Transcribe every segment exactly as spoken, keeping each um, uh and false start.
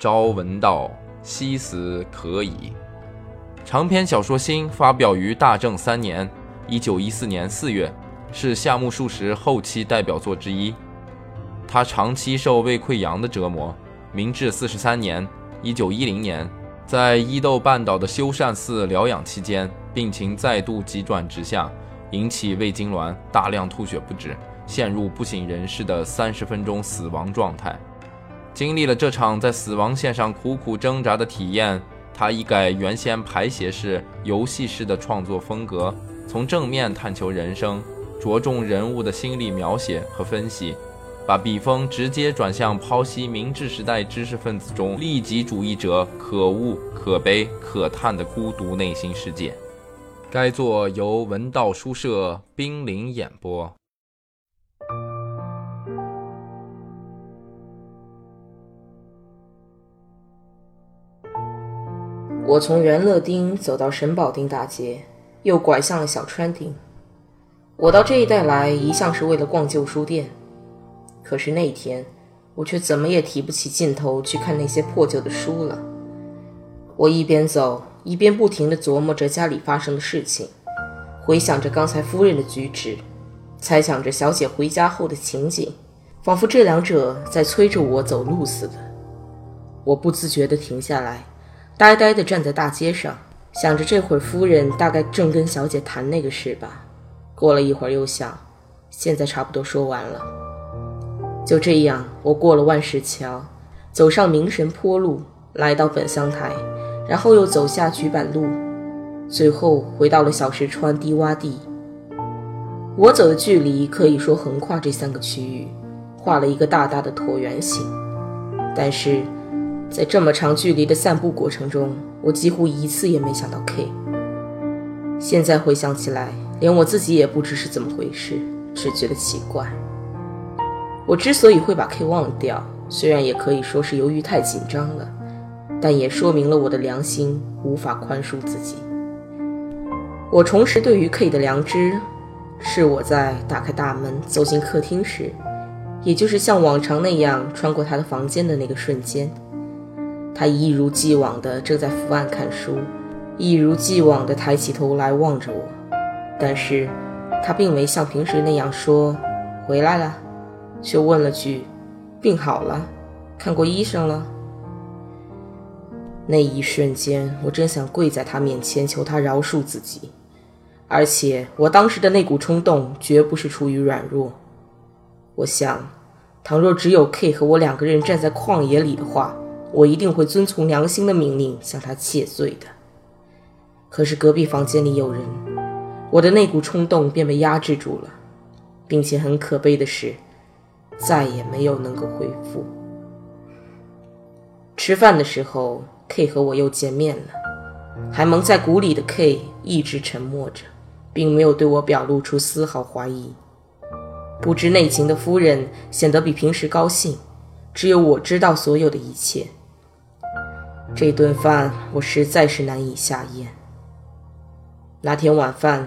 朝闻道，夕死可矣。长篇小说《新》发表于大正三年一九一四年四月，是夏目漱石后期代表作之一。他长期受胃溃疡的折磨，明治四十三年一九一零年在伊豆半岛的修善寺疗养期间，病情再度急转直下，引起胃痉挛，大量吐血不止，陷入不省人事的三十分钟死亡状态。经历了这场在死亡线上苦苦挣扎的体验，他一改原先排写式、游戏式的创作风格，从正面探求人生，着重人物的心理描写和分析，把笔锋直接转向剖析明治时代知识分子中利己主义者可恶、可悲、可叹的孤独内心世界。该作由文道书社冰凌演播。我从元乐町走到神保町大街，又拐向了小川町。我到这一带来一向是为了逛旧书店，可是那一天我却怎么也提不起劲头去看那些破旧的书了。我一边走一边不停地琢磨着家里发生的事情，回想着刚才夫人的举止，猜想着小姐回家后的情景，仿佛这两者在催着我走路似的。我不自觉地停下来，呆呆地站在大街上，想着这会儿夫人大概正跟小姐谈那个事吧。过了一会儿又想，现在差不多说完了。就这样，我过了万石桥，走上明神坡路，来到本乡台，然后又走下菊坂路，最后回到了小石川低洼地。我走的距离可以说横跨这三个区域，画了一个大大的椭圆形。但是在这么长距离的散步过程中，我几乎一次也没想到 K。 现在回想起来，连我自己也不知是怎么回事，只觉得奇怪。我之所以会把 K 忘掉，虽然也可以说是由于太紧张了，但也说明了我的良心无法宽恕自己。我重拾对于 K 的良知，是我在打开大门走进客厅时，也就是像往常那样穿过他的房间的那个瞬间。他一如既往地正在伏案看书，一如既往地抬起头来望着我，但是他并没像平时那样说回来了，却问了句病好了，看过医生了。那一瞬间，我真想跪在他面前求他饶恕自己，而且我当时的那股冲动绝不是出于软弱。我想，倘若只有 K 和我两个人站在旷野里的话，我一定会遵从良心的命令向他谢罪的。可是隔壁房间里有人，我的那股冲动便被压制住了，并且很可悲的是，再也没有能够恢复。吃饭的时候 K 和我又见面了，还蒙在鼓里的 K 一直沉默着，并没有对我表露出丝毫怀疑。不知内情的夫人显得比平时高兴，只有我知道所有的一切。这顿饭我实在是难以下咽。那天晚饭，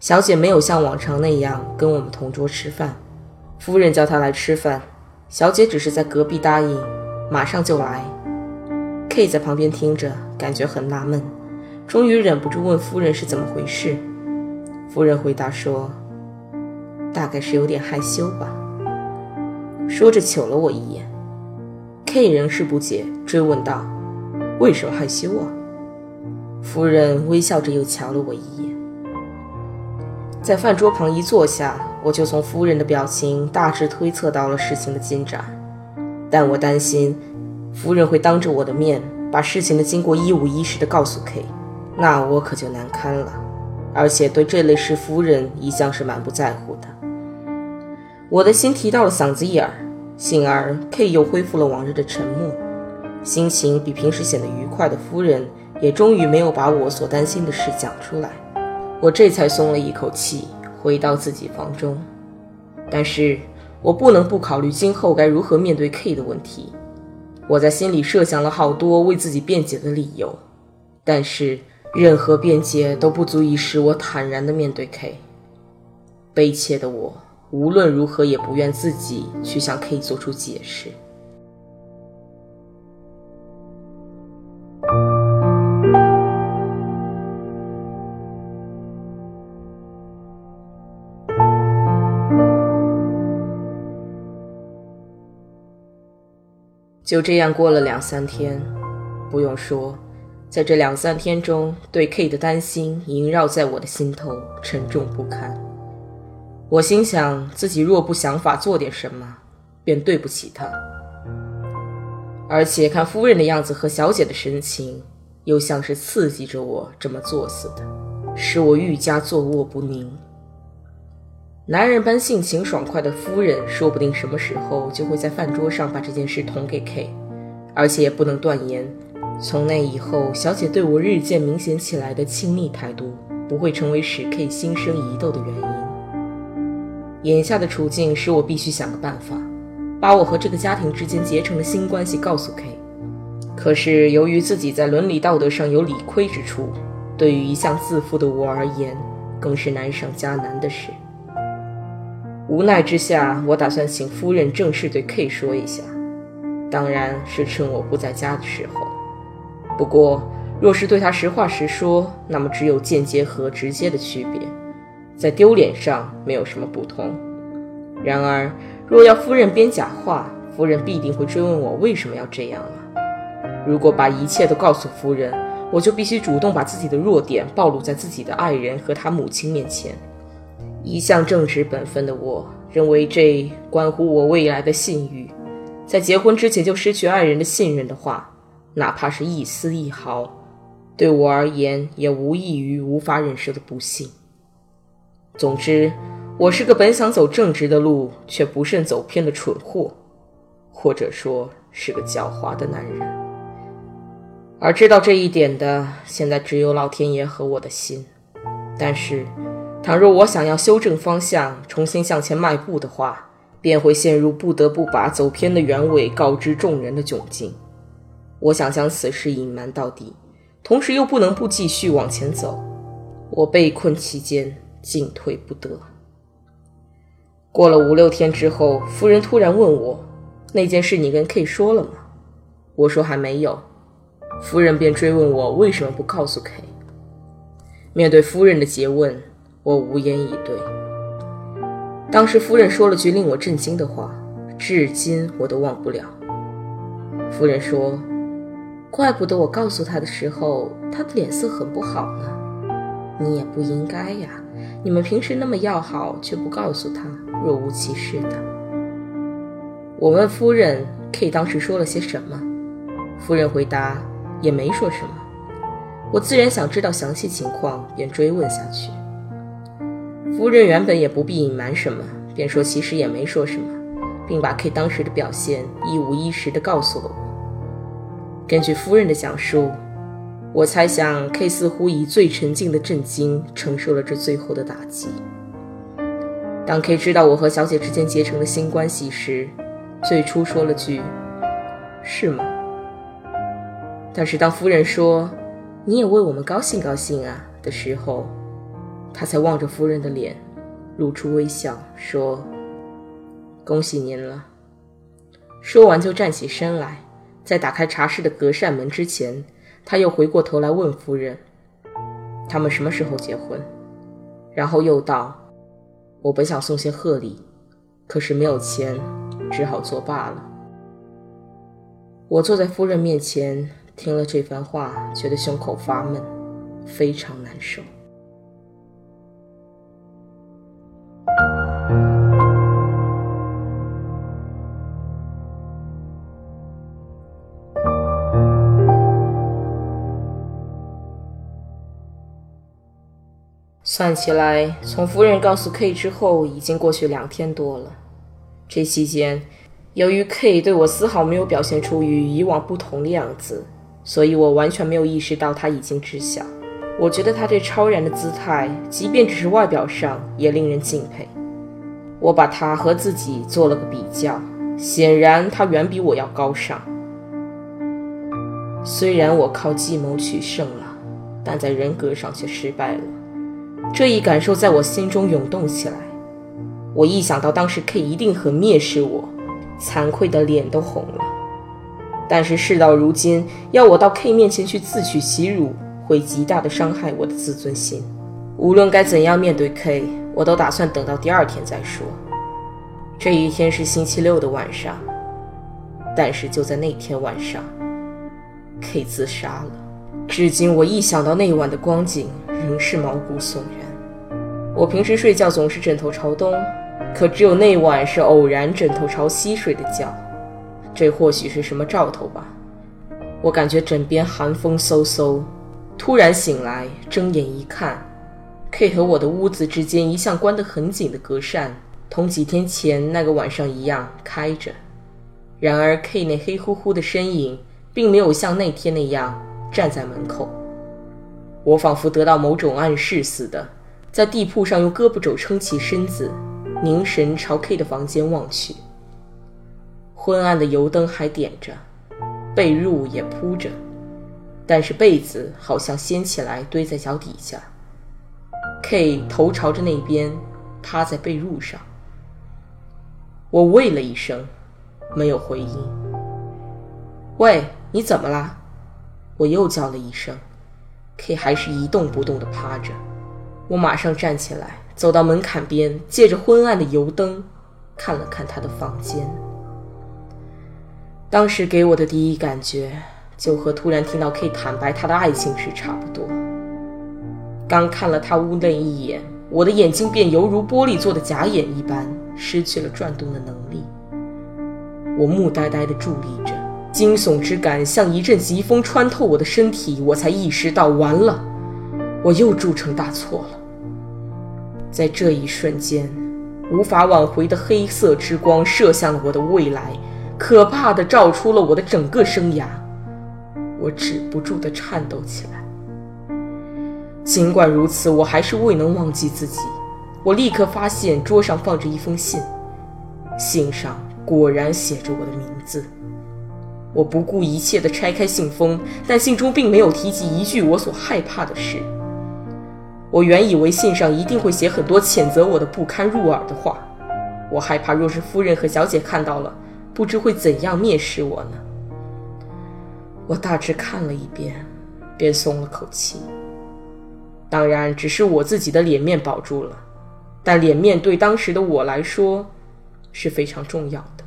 小姐没有像往常那样跟我们同桌吃饭，夫人叫她来吃饭，小姐只是在隔壁答应马上就来。 K 在旁边听着，感觉很纳闷，终于忍不住问夫人是怎么回事。夫人回答说，大概是有点害羞吧，说着瞅了我一眼。K 仍是不解，追问道，为什么害羞啊？夫人微笑着又瞧了我一眼。在饭桌旁一坐下，我就从夫人的表情大致推测到了事情的进展，但我担心夫人会当着我的面把事情的经过一五一十地告诉 K， 那我可就难堪了，而且对这类事夫人一向是满不在乎的。我的心提到了嗓子眼儿，幸而 K 又恢复了往日的沉默。心情比平时显得愉快的夫人也终于没有把我所担心的事讲出来，我这才松了一口气，回到自己房中。但是我不能不考虑今后该如何面对 K 的问题。我在心里设想了好多为自己辩解的理由，但是任何辩解都不足以使我坦然地面对 K。 悲切的我无论如何也不愿自己去向 K 做出解释。就这样过了两三天，不用说，在这两三天中，对 K 的担心萦绕在我的心头，沉重不堪。我心想，自己若不想法做点什么，便对不起他。而且看夫人的样子和小姐的神情，又像是刺激着我这么做似的，使我愈加坐卧不宁。男人般性情爽快的夫人，说不定什么时候就会在饭桌上把这件事捅给 K， 而且也不能断言，从那以后，小姐对我日渐明显起来的亲昵态度，不会成为使 K 心生疑窦的原因。眼下的处境使我必须想个办法，把我和这个家庭之间结成的新关系告诉 K。 可是由于自己在伦理道德上有理亏之处，对于一向自负的我而言，更是难上加难的事。无奈之下，我打算请夫人正式对 K 说一下，当然是趁我不在家的时候。不过若是对他实话实说，那么只有间接和直接的区别，在丢脸上没有什么不同。然而若要夫人编假话，夫人必定会追问我为什么要这样啊。如果把一切都告诉夫人，我就必须主动把自己的弱点暴露在自己的爱人和他母亲面前。一向正直本分的我，认为这关乎我未来的信誉，在结婚之前就失去爱人的信任的话，哪怕是一丝一毫，对我而言也无异于无法忍受的不幸。总之，我是个本想走正直的路，却不慎走偏的蠢货，或者说是个狡猾的男人。而知道这一点的，现在只有老天爷和我的心。但是倘若我想要修正方向，重新向前迈步的话，便会陷入不得不把走偏的原委告知众人的窘境。我想将此事隐瞒到底，同时又不能不继续往前走。我被困其间，进退不得。过了五六天之后，夫人突然问我，那件事你跟 K 说了吗？我说还没有。夫人便追问我为什么不告诉 K。 面对夫人的诘问，我无言以对。当时夫人说了句令我震惊的话，至今我都忘不了。夫人说，怪不得我告诉他的时候，他的脸色很不好呢。你也不应该呀，你们平时那么要好，却不告诉他，若无其事的。我问夫人 K 当时说了些什么，夫人回答也没说什么。我自然想知道详细情况，便追问下去。夫人原本也不必隐瞒什么，便说其实也没说什么，并把 K 当时的表现一五一十地告诉了我。根据夫人的讲述，我猜想 K 似乎以最沉静的震惊承受了这最后的打击。当 K 知道我和小姐之间结成了新关系时，最初说了句是吗？但是当夫人说你也为我们高兴高兴啊的时候，他才望着夫人的脸露出微笑，说恭喜您了。说完就站起身来，在打开茶室的隔扇门之前，他又回过头来问夫人他们什么时候结婚，然后又道，我本想送些贺礼，可是没有钱，只好作罢了。我坐在夫人面前听了这番话，觉得胸口发闷，非常难受。算起来，从夫人告诉 K 之后，已经过去两天多了。这期间，由于 K 对我丝毫没有表现出与以往不同的样子，所以我完全没有意识到他已经知晓。我觉得他这超然的姿态，即便只是外表上，也令人敬佩。我把他和自己做了个比较，显然他远比我要高尚。虽然我靠计谋取胜了，但在人格上却失败了。这一感受在我心中涌动起来，我一想到当时 K 一定很蔑视我，惭愧的脸都红了。但是事到如今，要我到 K 面前去自取其辱，会极大的伤害我的自尊心。无论该怎样面对 K， 我都打算等到第二天再说。这一天是星期六的晚上，但是就在那天晚上 K 自杀了。至今我一想到那晚的光景仍是毛骨悚然。我平时睡觉总是枕头朝东，可只有那晚是偶然枕头朝西睡的觉，这或许是什么兆头吧。我感觉枕边寒风嗖嗖，突然醒来睁眼一看， K 和我的屋子之间一向关得很紧的隔扇同几天前那个晚上一样开着，然而 K 那黑乎乎的身影并没有像那天那样站在门口。我仿佛得到某种暗示似的，在地铺上用胳膊肘撑起身子，凝神朝 K 的房间望去。昏暗的油灯还点着，被褥也铺着，但是被子好像掀起来堆在脚底下。 K 头朝着那边趴在被褥上，我喂了一声，没有回音。喂，你怎么啦？我又叫了一声， K 还是一动不动地趴着。我马上站起来，走到门槛边，借着昏暗的油灯看了看他的房间。当时给我的第一感觉就和突然听到 K 坦白他的爱情时差不多。刚看了他屋内一眼，我的眼睛便犹如玻璃做的假眼一般失去了转动的能力。我木呆呆地伫立着，惊悚之感像一阵疾风穿透我的身体，我才意识到完了，我又铸成大错了。在这一瞬间，无法挽回的黑色之光射向了我的未来，可怕地照出了我的整个生涯。我止不住地颤抖起来。尽管如此，我还是未能忘记自己。我立刻发现桌上放着一封信，信上果然写着我的名字。我不顾一切地拆开信封，但信中并没有提及一句我所害怕的事。我原以为信上一定会写很多谴责我的不堪入耳的话，我害怕若是夫人和小姐看到了，不知会怎样蔑视我呢。我大致看了一遍，便松了口气。当然只是我自己的脸面保住了，但脸面对当时的我来说是非常重要的。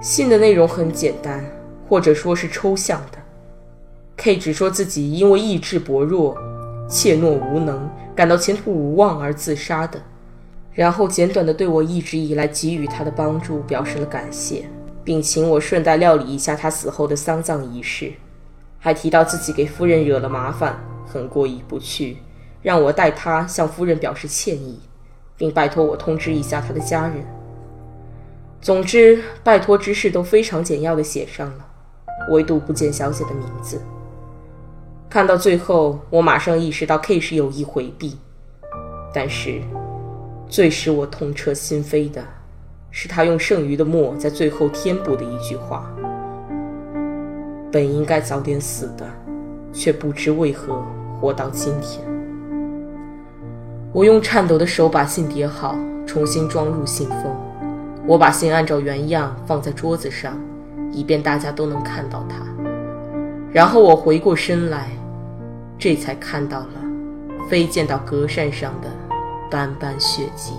信的内容很简单，或者说是抽象的。 K 只说自己因为意志薄弱、怯懦无能，感到前途无望而自杀的，然后简短地对我一直以来给予他的帮助表示了感谢，并请我顺带料理一下他死后的丧葬仪式，还提到自己给夫人惹了麻烦，很过意不去，让我代他向夫人表示歉意，并拜托我通知一下他的家人。总之，拜托之事都非常简要地写上了，唯独不见小姐的名字。看到最后，我马上意识到 K 是有意回避，但是最使我痛彻心扉的是他用剩余的墨在最后添补的一句话：本应该早点死的，却不知为何活到今天。我用颤抖的手把信叠好，重新装入信封。我把信按照原样放在桌子上，以便大家都能看到它。然后我回过身来，这才看到了飞溅到隔扇上的斑斑血迹。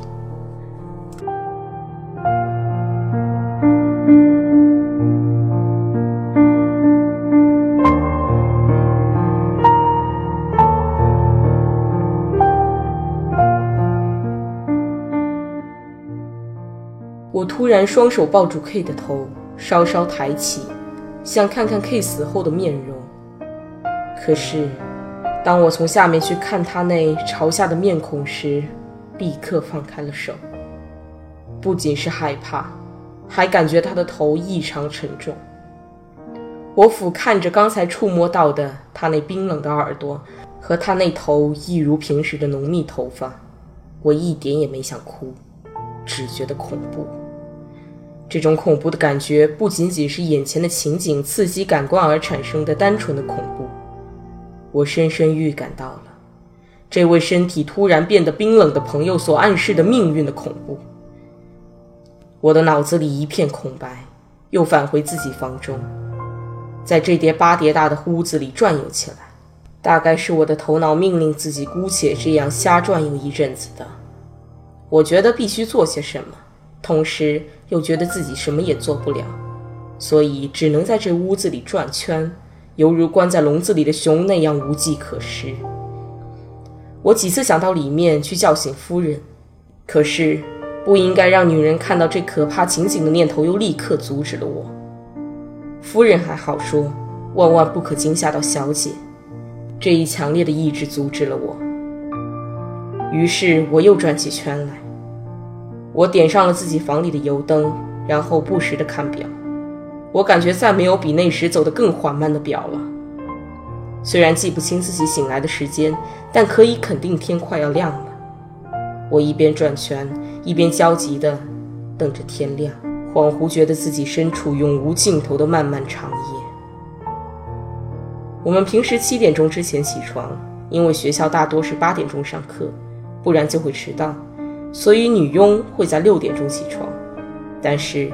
我突然双手抱住 K 的头，稍稍抬起，想看看 K 死后的面容。可是当我从下面去看他那朝下的面孔时，立刻放开了手。不仅是害怕，还感觉他的头异常沉重。我俯瞰着刚才触摸到的他那冰冷的耳朵和他那头一如平时的浓密头发，我一点也没想哭，只觉得恐怖。这种恐怖的感觉不仅仅是眼前的情景刺激感官而产生的单纯的恐怖，我深深预感到了这位身体突然变得冰冷的朋友所暗示的命运的恐怖。我的脑子里一片空白，又返回自己房中，在这叠八叠大的屋子里转悠起来。大概是我的头脑命令自己姑且这样瞎转悠一阵子的，我觉得必须做些什么，同时又觉得自己什么也做不了。所以只能在这屋子里转圈，犹如关在笼子里的熊那样无计可施。我几次想到里面去叫醒夫人，可是不应该让女人看到这可怕情景的念头又立刻阻止了我。夫人还好说，万万不可惊吓到小姐，这一强烈的意志阻止了我。于是我又转起圈来，我点上了自己房里的油灯，然后不时地看表。我感觉再没有比那时走得更缓慢的表了。虽然记不清自己醒来的时间，但可以肯定天快要亮了。我一边转圈，一边焦急地等着天亮，恍惚觉得自己身处永无尽头的漫漫长夜。我们平时七点钟之前起床，因为学校大多是八点钟上课，不然就会迟到，所以女佣会在六点钟起床。但是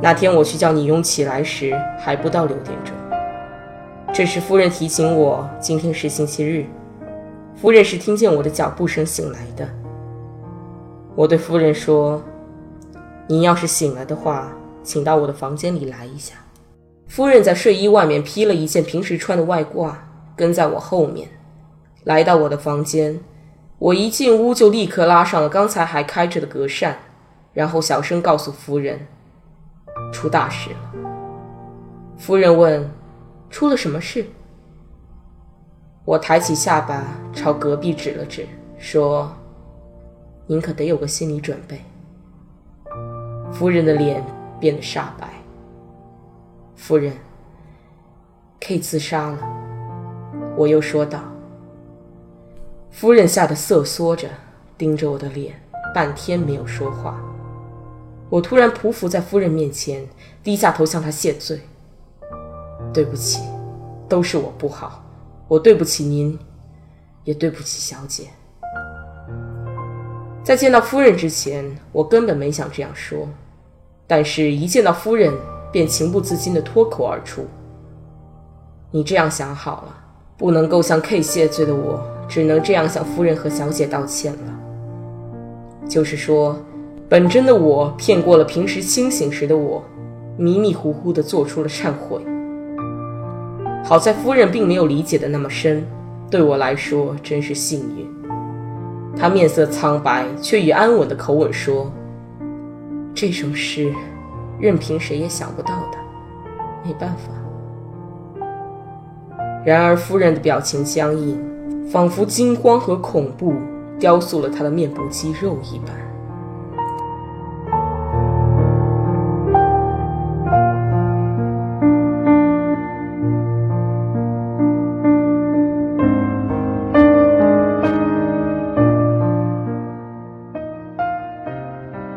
那天我去叫女佣起来时，还不到六点钟。这时夫人提醒我，今天是星期日。夫人是听见我的脚步声醒来的。我对夫人说，您要是醒来的话，请到我的房间里来一下。夫人在睡衣外面披了一件平时穿的外褂，跟在我后面来到我的房间。我一进屋就立刻拉上了刚才还开着的隔扇，然后小声告诉夫人，出大事了。夫人问，出了什么事？我抬起下巴朝隔壁指了指，说，您可得有个心理准备。夫人的脸变得煞白。夫人 ，K 自杀了，我又说道。夫人吓得瑟缩着，盯着我的脸，半天没有说话。我突然匍匐在夫人面前，低下头向她谢罪。对不起，都是我不好，我对不起您，也对不起小姐。在见到夫人之前，我根本没想这样说，但是一见到夫人，便情不自禁地脱口而出。你这样想好了，不能够向 K 谢罪的我，只能这样向夫人和小姐道歉了。就是说，本真的我骗过了平时清醒时的我，迷迷糊糊地做出了忏悔。好在夫人并没有理解的那么深，对我来说真是幸运。她面色苍白，却以安稳的口吻说，这种事任凭谁也想不到的，没办法。然而夫人的表情僵硬，仿佛惊慌和恐怖雕塑了他的面部肌肉一般。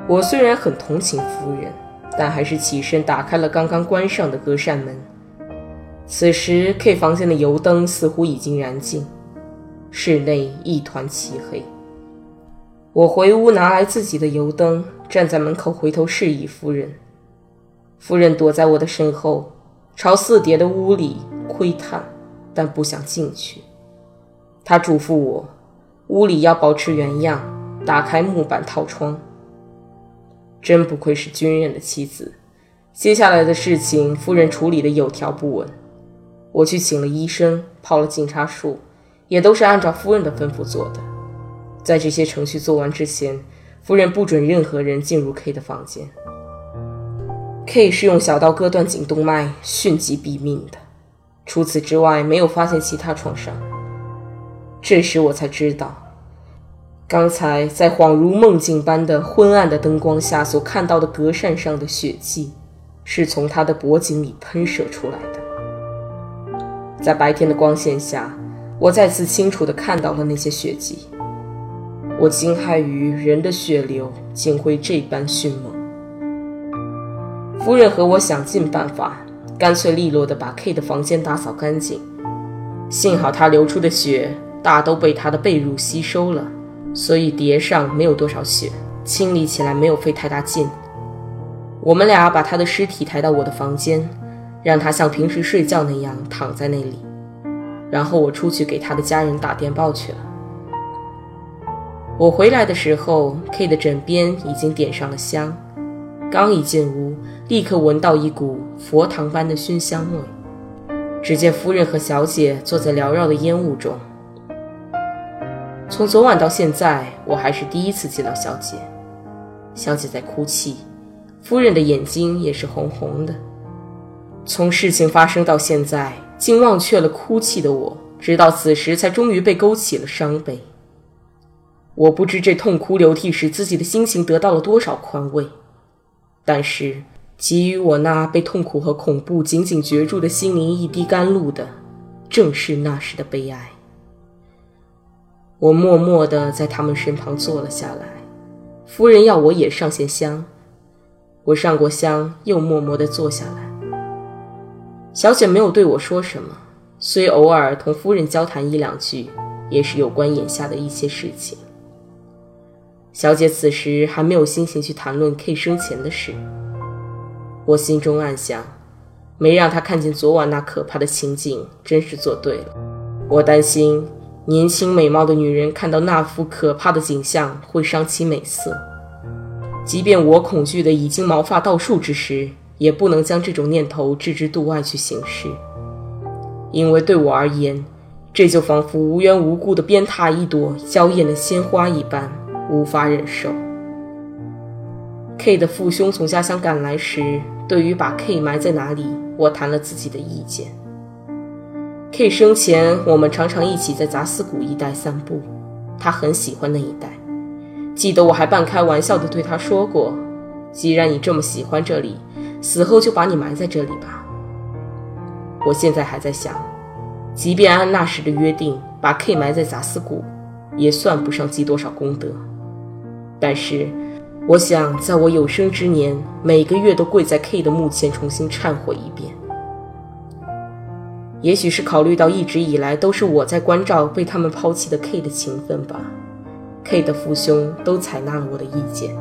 我虽然很同情夫人，但还是起身打开了刚刚关上的隔扇门。此时 K 房间的油灯似乎已经燃尽，室内一团漆黑。我回屋拿来自己的油灯，站在门口回头示意夫人。夫人躲在我的身后，朝四叠的屋里窥探，但不想进去。她嘱咐我，屋里要保持原样，打开木板套窗。真不愧是军人的妻子，接下来的事情夫人处理得有条不紊。我去请了医生，泡了警察术，也都是按照夫人的吩咐做的。在这些程序做完之前，夫人不准任何人进入 K 的房间。 K 是用小刀割断颈动脉，迅疾毙命的，除此之外没有发现其他创伤。这时我才知道，刚才在恍如梦境般的昏暗的灯光下所看到的隔扇上的血迹，是从他的脖颈里喷射出来的。在白天的光线下，我再次清楚地看到了那些血迹。我惊骇于人的血流竟会这般迅猛。夫人和我想尽办法，干脆利落地把 K 的房间打扫干净。幸好她流出的血大都被她的被褥吸收了，所以叠上没有多少血，清理起来没有费太大劲。我们俩把她的尸体抬到我的房间，让她像平时睡觉那样躺在那里。然后我出去给他的家人打电报去了。我回来的时候， K 的枕边已经点上了香，刚一进屋，立刻闻到一股佛堂般的熏香味。只见夫人和小姐坐在缭绕的烟雾中。从昨晚到现在，我还是第一次见到小姐。小姐在哭泣，夫人的眼睛也是红红的。从事情发生到现在，竟忘却了哭泣的我，直到此时才终于被勾起了伤悲。我不知这痛哭流涕时自己的心情得到了多少宽慰，但是给予我那被痛苦和恐怖紧紧攫住的心灵一滴甘露的，正是那时的悲哀。我默默地在他们身旁坐了下来，夫人要我也上些香，我上过香，又默默地坐下来。小姐没有对我说什么，虽偶尔同夫人交谈一两句，也是有关眼下的一些事情。小姐此时还没有心情去谈论 K 生前的事，我心中暗想，没让他看见昨晚那可怕的情景，真是做对了。我担心年轻美貌的女人看到那幅可怕的景象会伤其美色，即便我恐惧的已经毛发倒竖之时，也不能将这种念头置之度外去行事，因为对我而言，这就仿佛无缘无故地鞭挞一朵娇艳的鲜花一般，无法忍受。K 的父兄从家乡赶来时，对于把 K 埋在哪里，我谈了自己的意见。K 生前我们常常一起在杂司谷一带散步，他很喜欢那一带。记得我还半开玩笑地对他说过，既然你这么喜欢这里，死后就把你埋在这里吧。我现在还在想，即便按那时的约定把 K 埋在杂司谷，也算不上积多少功德，但是我想，在我有生之年，每个月都跪在 K 的墓前重新忏悔一遍。也许是考虑到一直以来都是我在关照被他们抛弃的 K 的情分吧， K 的父兄都采纳了我的意见。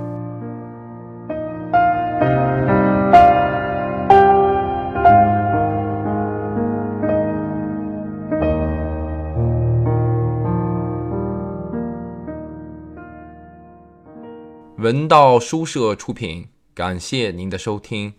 文道书社出品，感谢您的收听。